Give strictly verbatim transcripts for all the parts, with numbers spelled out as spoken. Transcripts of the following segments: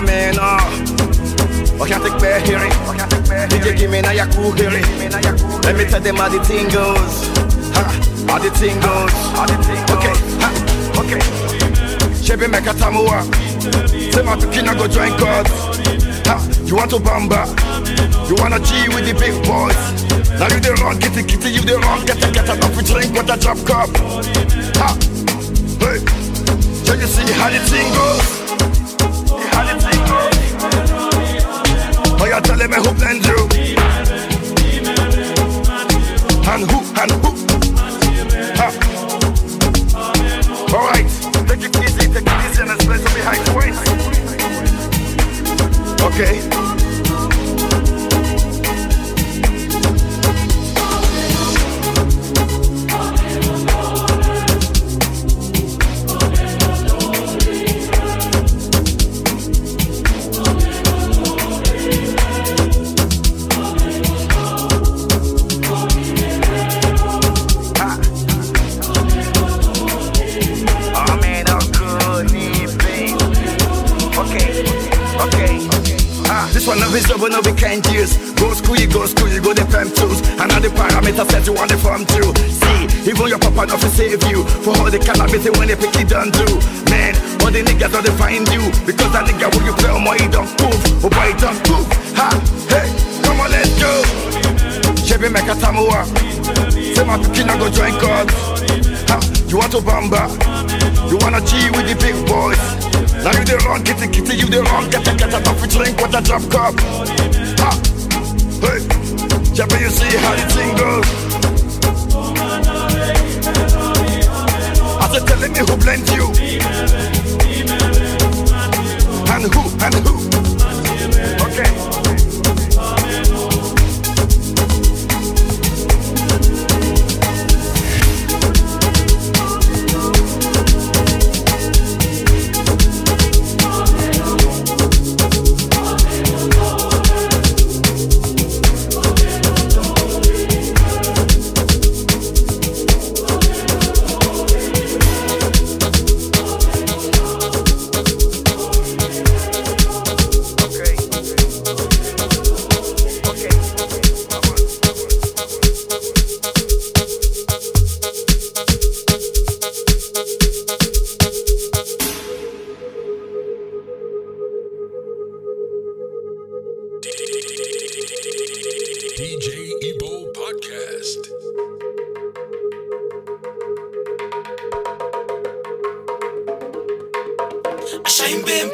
man up. I can't take back here. I can't take back here. D J give me now your cool here. Let me tell them how the thing goes. Ha, how the thing goes. How the thing goes. Okay, ha, okay. J B. Mekatamoah. Say my tukina go join God. Ha, you want to bamba? You wanna G with the big boys? Now you the wrong, kitty kitty, you the wrong, get a get a coffee drink with a drop cup. Ha, hey, can you see how the thing goes? How the thing goes? Oh, you're telling me who planned you? And who, and who? Ha, alright, take it easy, take it easy and explain to me how it went. Okay. No we can't use. Go school, you go school, you go the fam tools. And all the parameters that you want the farm too. See, even your papa not to save you. For all the calamity when they pick it down do. Man, all the niggas don't find you. Because that nigga will you play on my he don't move. Oh boy, he don't move. Ha, hey, come on, let's go. J B. Mekatamoah. Say my pikina go join God. Ha, you want to bamba? You wanna G with the big boys? Now you the wrong, kitty kitty, you the wrong, get a get a coffee drink with a drop cup. Ha! Hey! Jabba, you see how the thing goes. I said, telling me who blamed you. And who, and who? Okay. Ashaim B and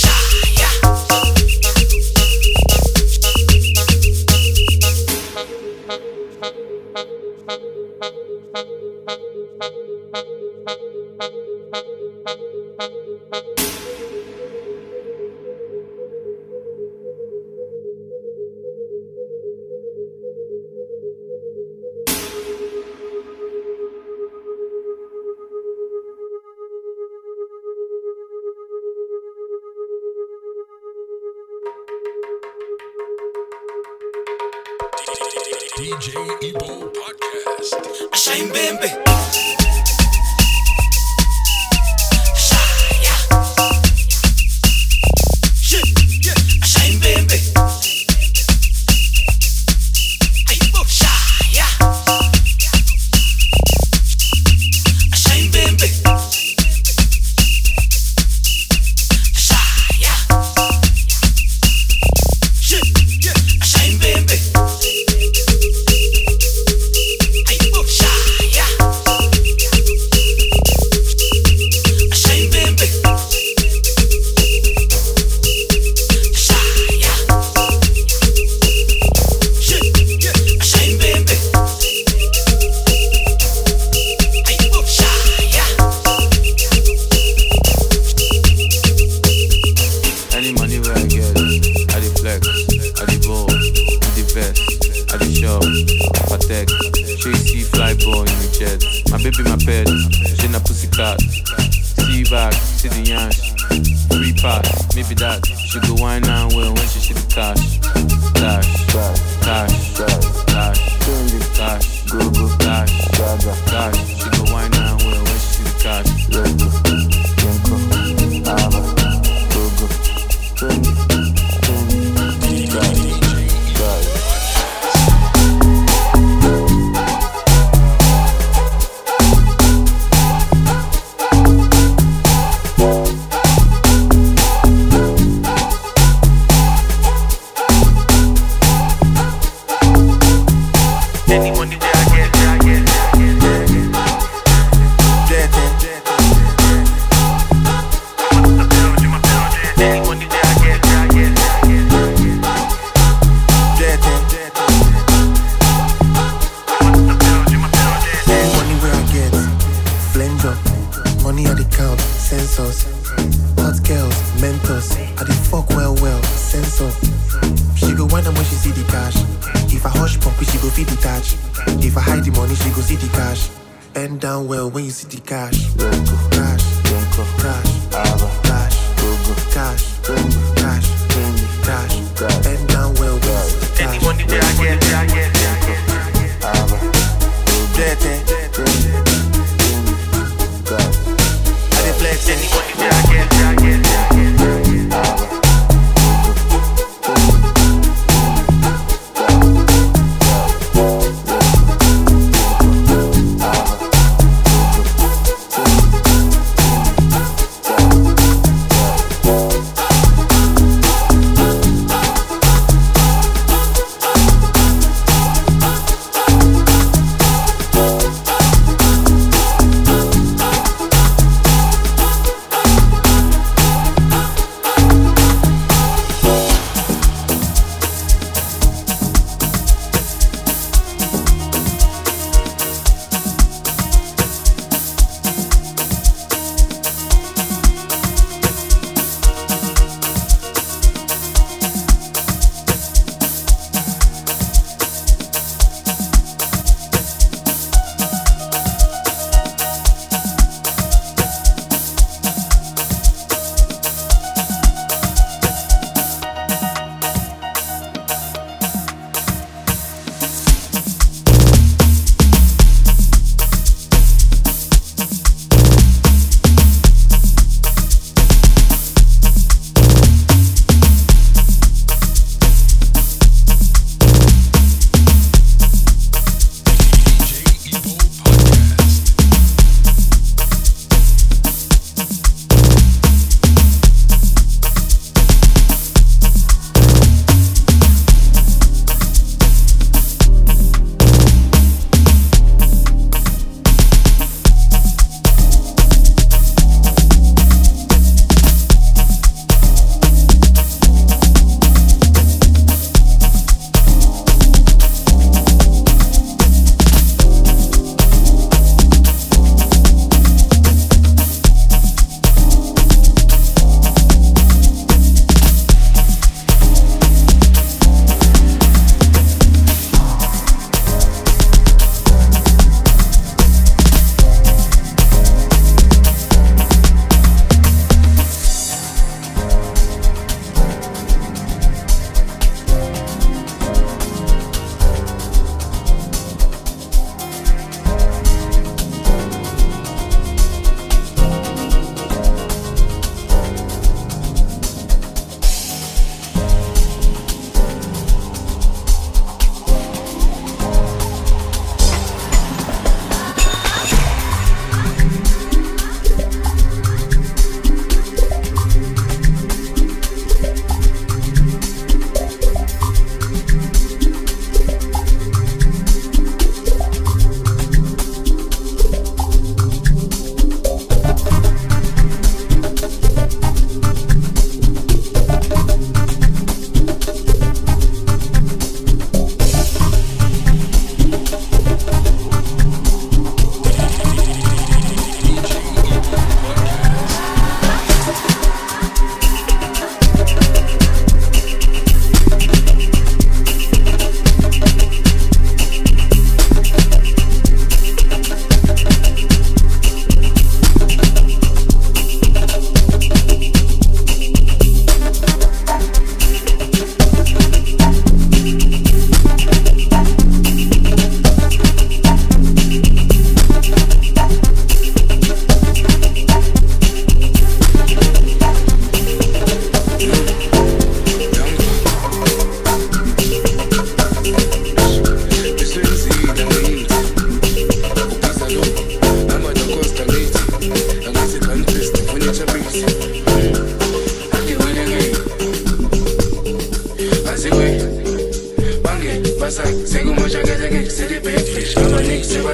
B. D J Ebola Podcast. Ashaim B and B. baby my bed, j'ai na pussycat. Tea bag, see the yansh. Three pack, maybe that. She go wine and well when she see the cash. Dash, dash, dash, dash, go go dash, dash. She go wine and well when she see the cash. Go go, Ava, go go, Fendi, Fendi, Fendi,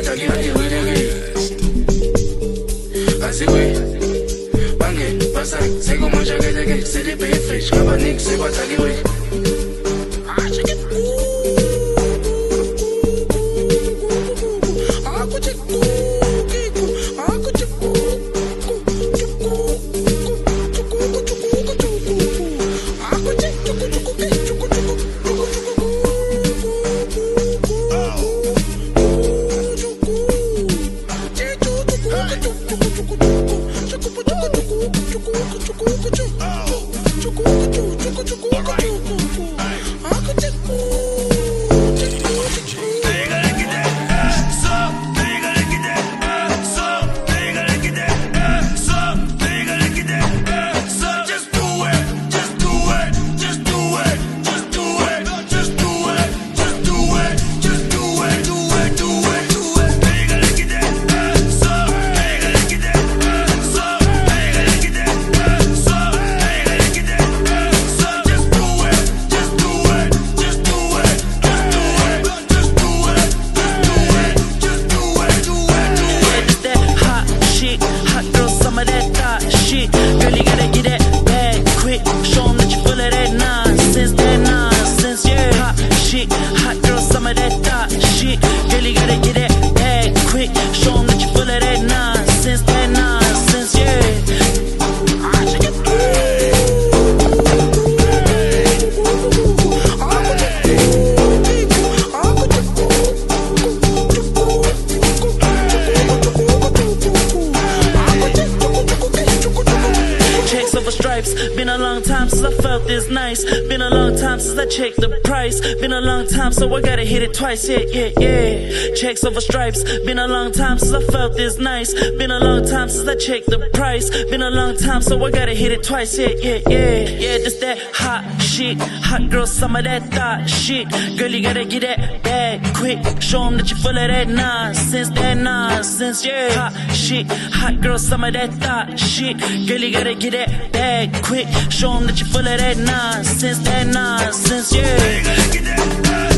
Bataki nangi wege Aziwe Bange Basak Sego manja gedege C D P Fish Kabanik Se bataki wege Yeah, yeah, yeah. Checks over stripes. Been a long time since I felt this nice. Been a long time since I checked the price. Been a long time, so I gotta hit it twice. Yeah, yeah, yeah. Yeah, just that hot shit. Hot girl, some of that thought shit. Girl, you gotta get that bag quick. Show 'em that you full of that nonsense. That nonsense, yeah. Hot shit. Hot girl, some of that thought shit. Girl, you gotta get that bag quick. Show 'em that you full of that nonsense. That nonsense, yeah. You gotta get that bag.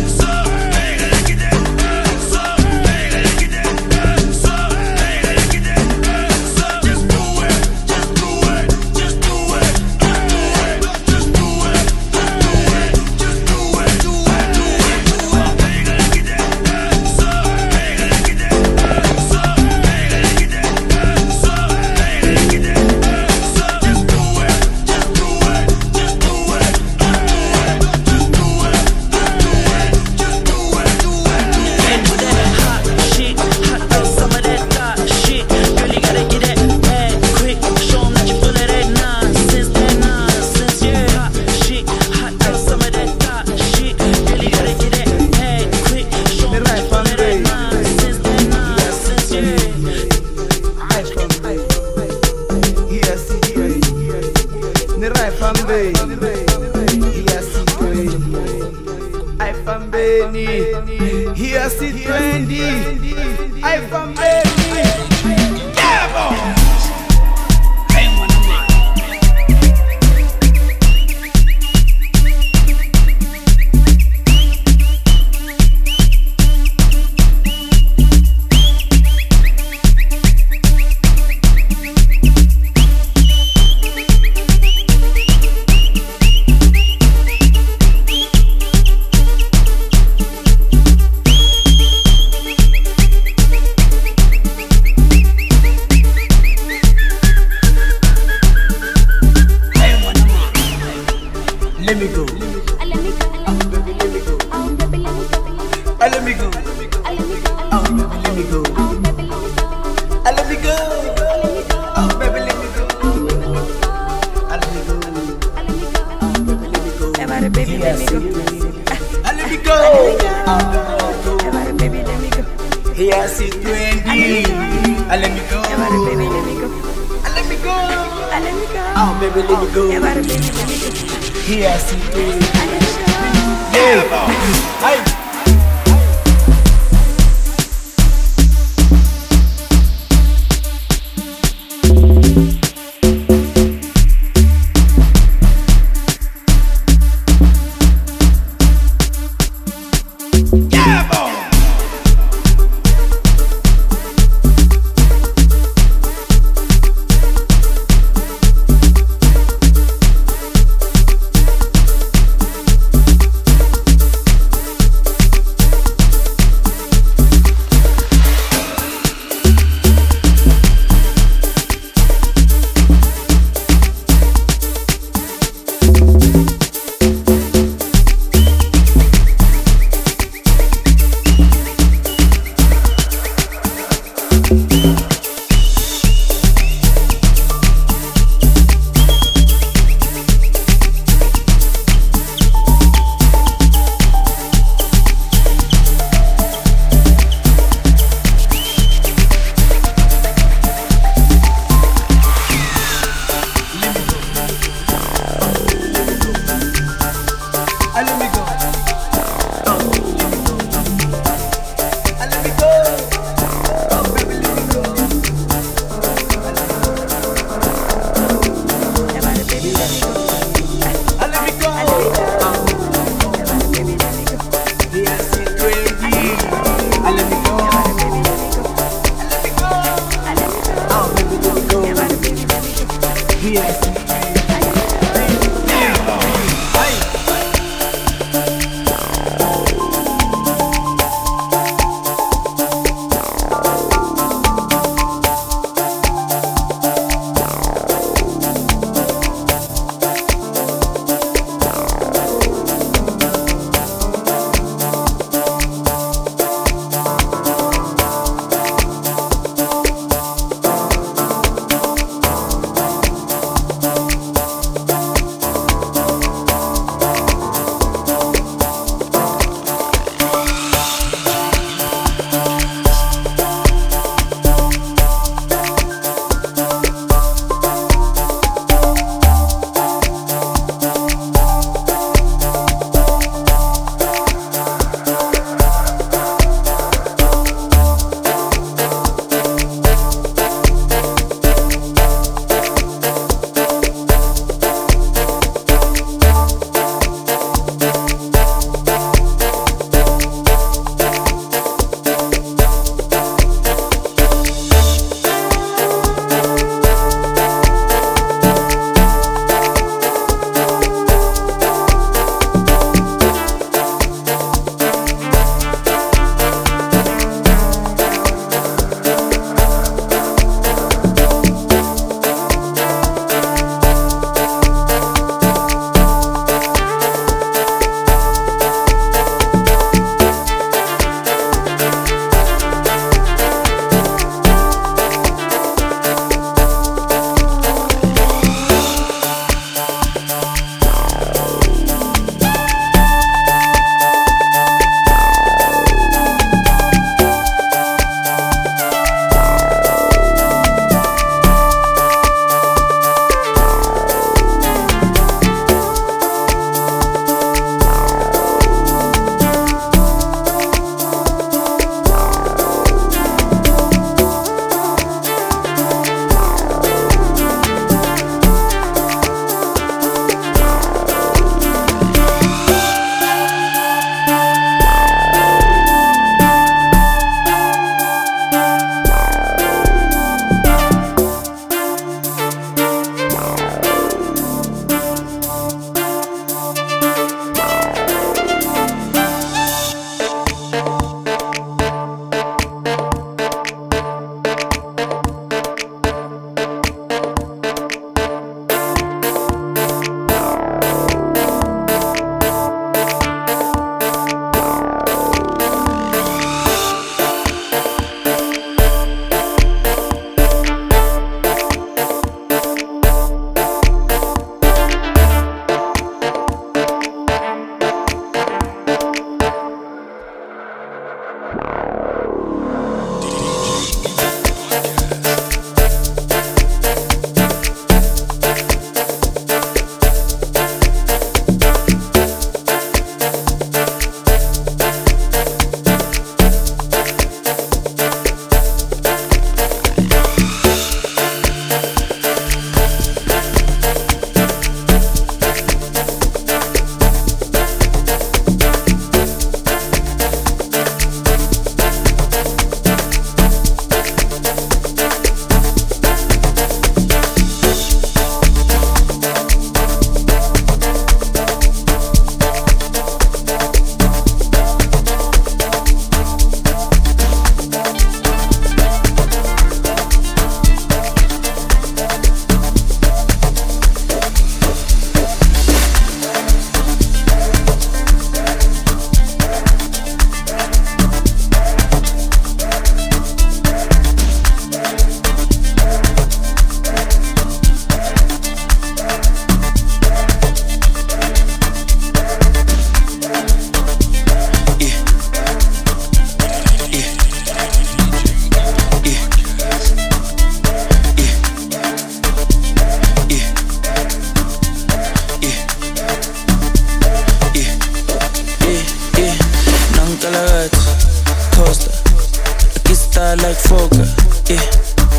like Foca, yeah.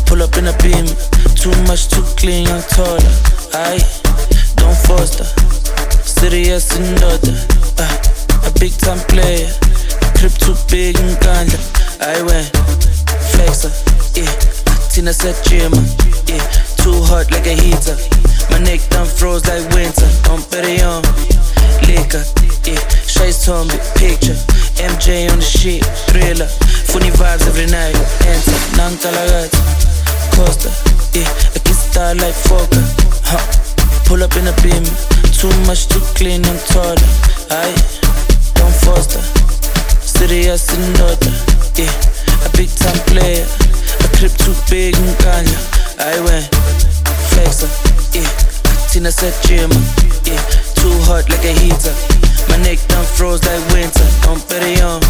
Pull up in a beam, too much, too clean, young taller. I don't foster, serious and other. Uh, a big time player, crib too big in Uganda. I went flexer, yeah. Tina Sefchima, yeah. Too hot like a heater. My neck done froze like winter. On Perion, liquor, yeah. Shades on me, picture. M J on the sheet, thriller. Funny vibes every night. Enter, Nankalagat, Costa, yeah. I can style like Foca, huh. Pull up in a beam, too much, too clean, I'm taller. I don't foster, serious and other, yeah. A big time player, a crib too big in Ghana. I went flexer, yeah. Tina Sefchima, yeah. Too hot like a heater. My neck done froze like winter. On Perion,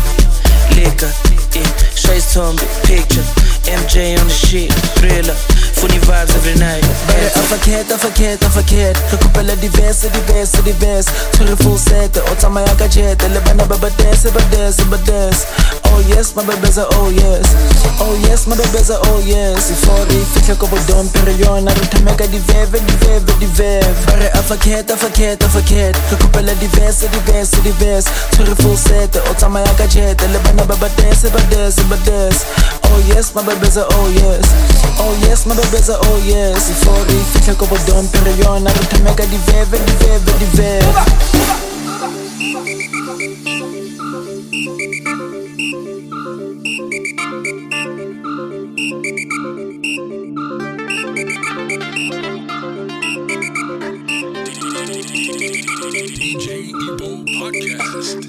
liquor, yeah. Shades on me, picture. M J on the sheet, thriller. Funny vibes every night. Hey, I forget, I forget, I forget. Kakupela diverse, diverse, diverse. Turi full set, otama yaka jet. Elebana baba dance, baba dance, baba dance. Oh yes, my babeza, oh yes. Oh yes, my babeza, oh yes. Ifori, fika kobo don perion. Arutameka diveve, diveve, diveve. Hey, I forget, I forget, I forget. Kakupela diverse, diverse, diverse. Turi full set, otama yaka jet. Elebana baba dance, baba dance, baba dance. Oh yes, my babeza, oh yes. Oh yes, my babeza, oh yes. Ifori, fika kobo don perion. Arutameka diveve, diveve, diveve. D J Ebola podcast.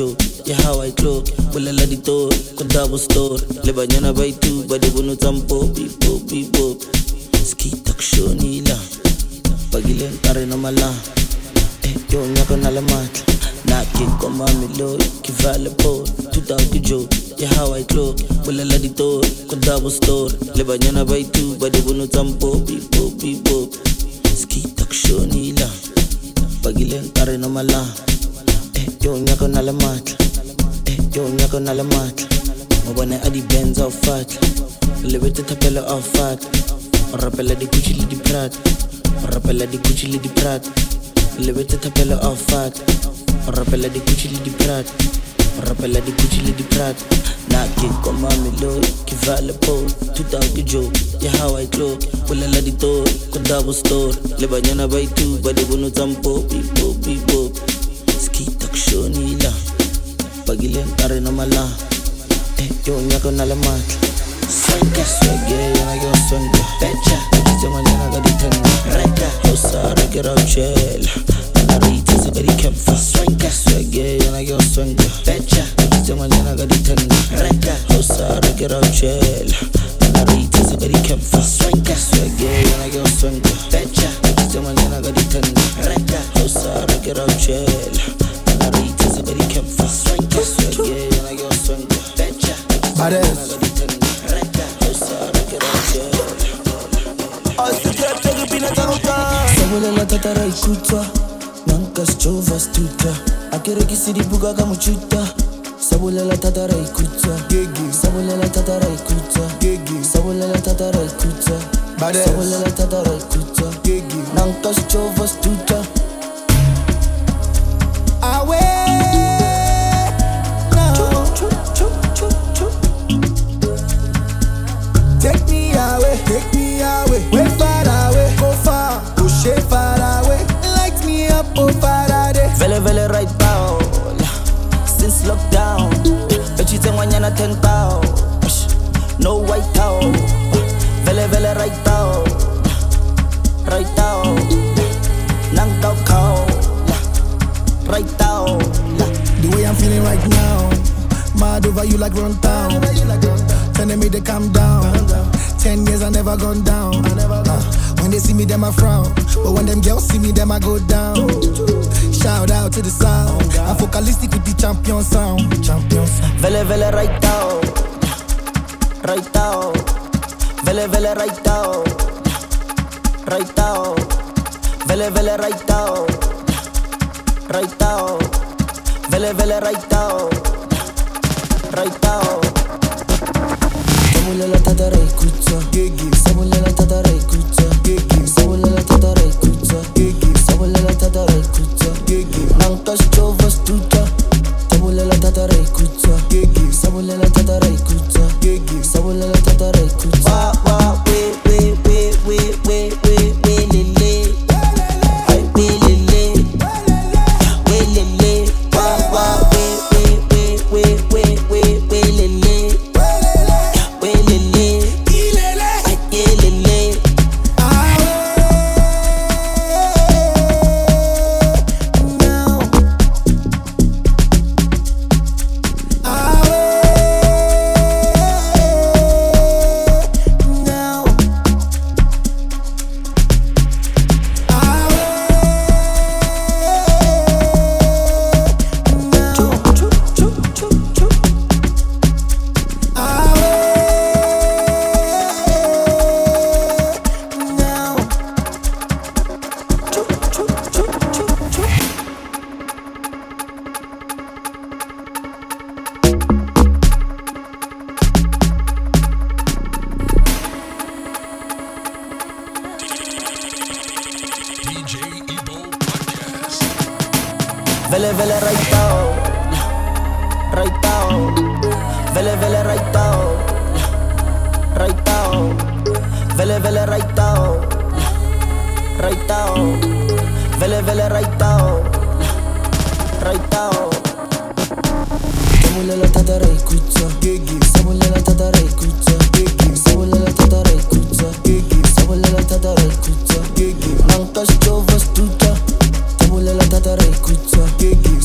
jo, ya how I clock, bula la di to, kundabo store, leba nyana by two, bade bono tampo, bebop, bebop, ski tak shoni la, pagile tare na mala, eh, yo nyako na la mat, na ke koma milo, kivala po, tuta di jo, ya how I clock, bula la di to, kundabo store, leba nyana by two, bade bono tampo, bebop, bebop, ski tak shoni la, pagile tare na mala. Yo nyako na la matla, eh, yo nyako na la matla. Mabana adi Benz au fat, levete tapela au fat. Rappela di Gucci li di Prat, rappela di Gucci li di Prat. Levete tapela au fat, rappela di Gucci li di Prat, rappela di Gucci li di Prat. Na ke koma milo, ki vale po, tout out the joke. Ya how I clock, wala la di to, kodabo store. Lebanyana by two, bade bono tampo, bipo, bipo. Shoni la, pagile tare na mala, eh yo nyako na la matla. Swagga swagga yana yo swagga, betcha betcha manana gadi tanga, reka hosa reka rauchela, anarita sabari kemfa. Swagga swagga yana yo swagga, betcha betcha manana gadi tanga, reka hosa reka rauchela, anarita sabari kemfa. Swagga swagga yana yo swagga, betcha betcha manana gadi tanga, reka hosa reka rauchela. Arrest. Sabula la tatara ikutwa, nankas chovas tuta. Akere kisidi buga kama chuta. Sabula la tatara ikutwa, sabula la tatara ikutwa, sabula la tatara ikutwa, sabula la tatara ikutwa, nankas chovas tuta. Take me away, way far away, go far, push it far away. Light me up, oh Faraday. Vele vele right bow, since lockdown. But you think when you're not ten bow, no white out. Vele vele right bow, right out. Nang tau cow, right out. The way I'm feeling right now, mad over you like run down. Telling me to calm down. Ten years I never gone down. I never uh, when they see me, them I frown. But when them girls see me, them I go down. Shout out to the sound. I'm focalistic with the champion sound. Champions. Vele vele right out, right out. Vele vele right out, right out. Vele vele right out, right out. Vele vele right out, right out. Sabula la tatara ikutwa, sabula la tatara ikutwa, sabula la tatara ikutwa, sabula la tatara ikutwa, nankas chovas tuta. Sabula la tatara ikutwa, sabula la tatara ikutwa, sabula la tatara ikutwa. Wa wa we we we we we we we lele, we lele, we lele. Wa wa we we we we we we we lele.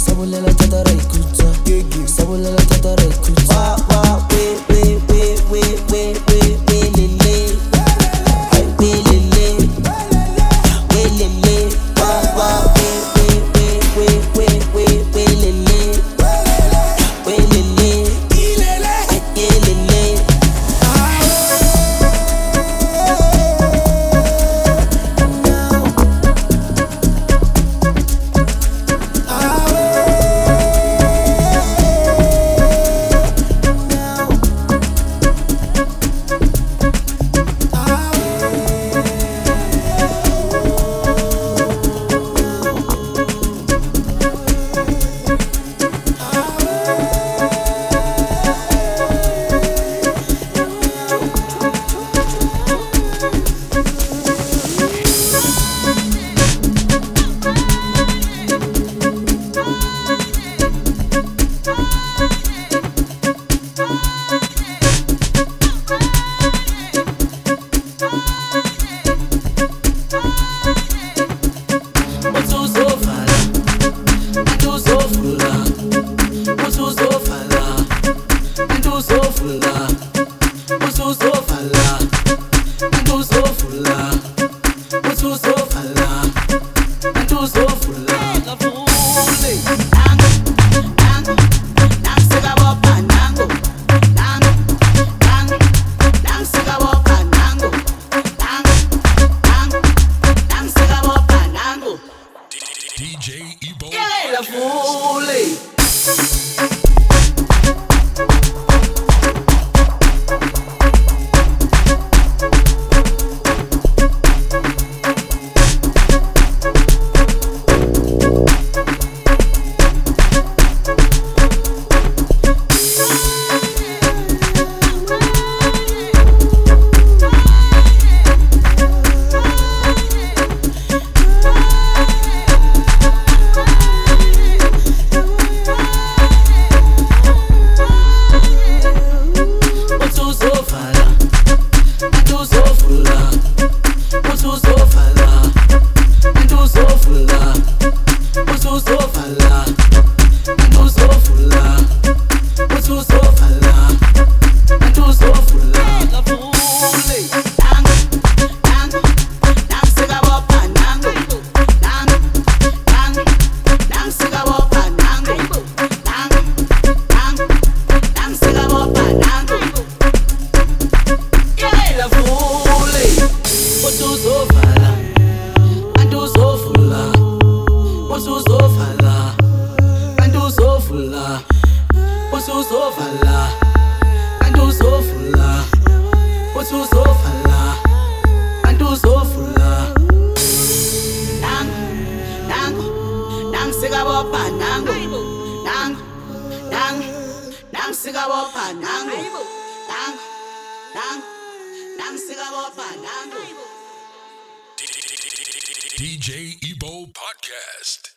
Sabula la fulla, what's so so falla, and so so fulla, what's so so falla, and so so fulla. D J Ebola. Yeah, la folie. D J Ebo Podcast.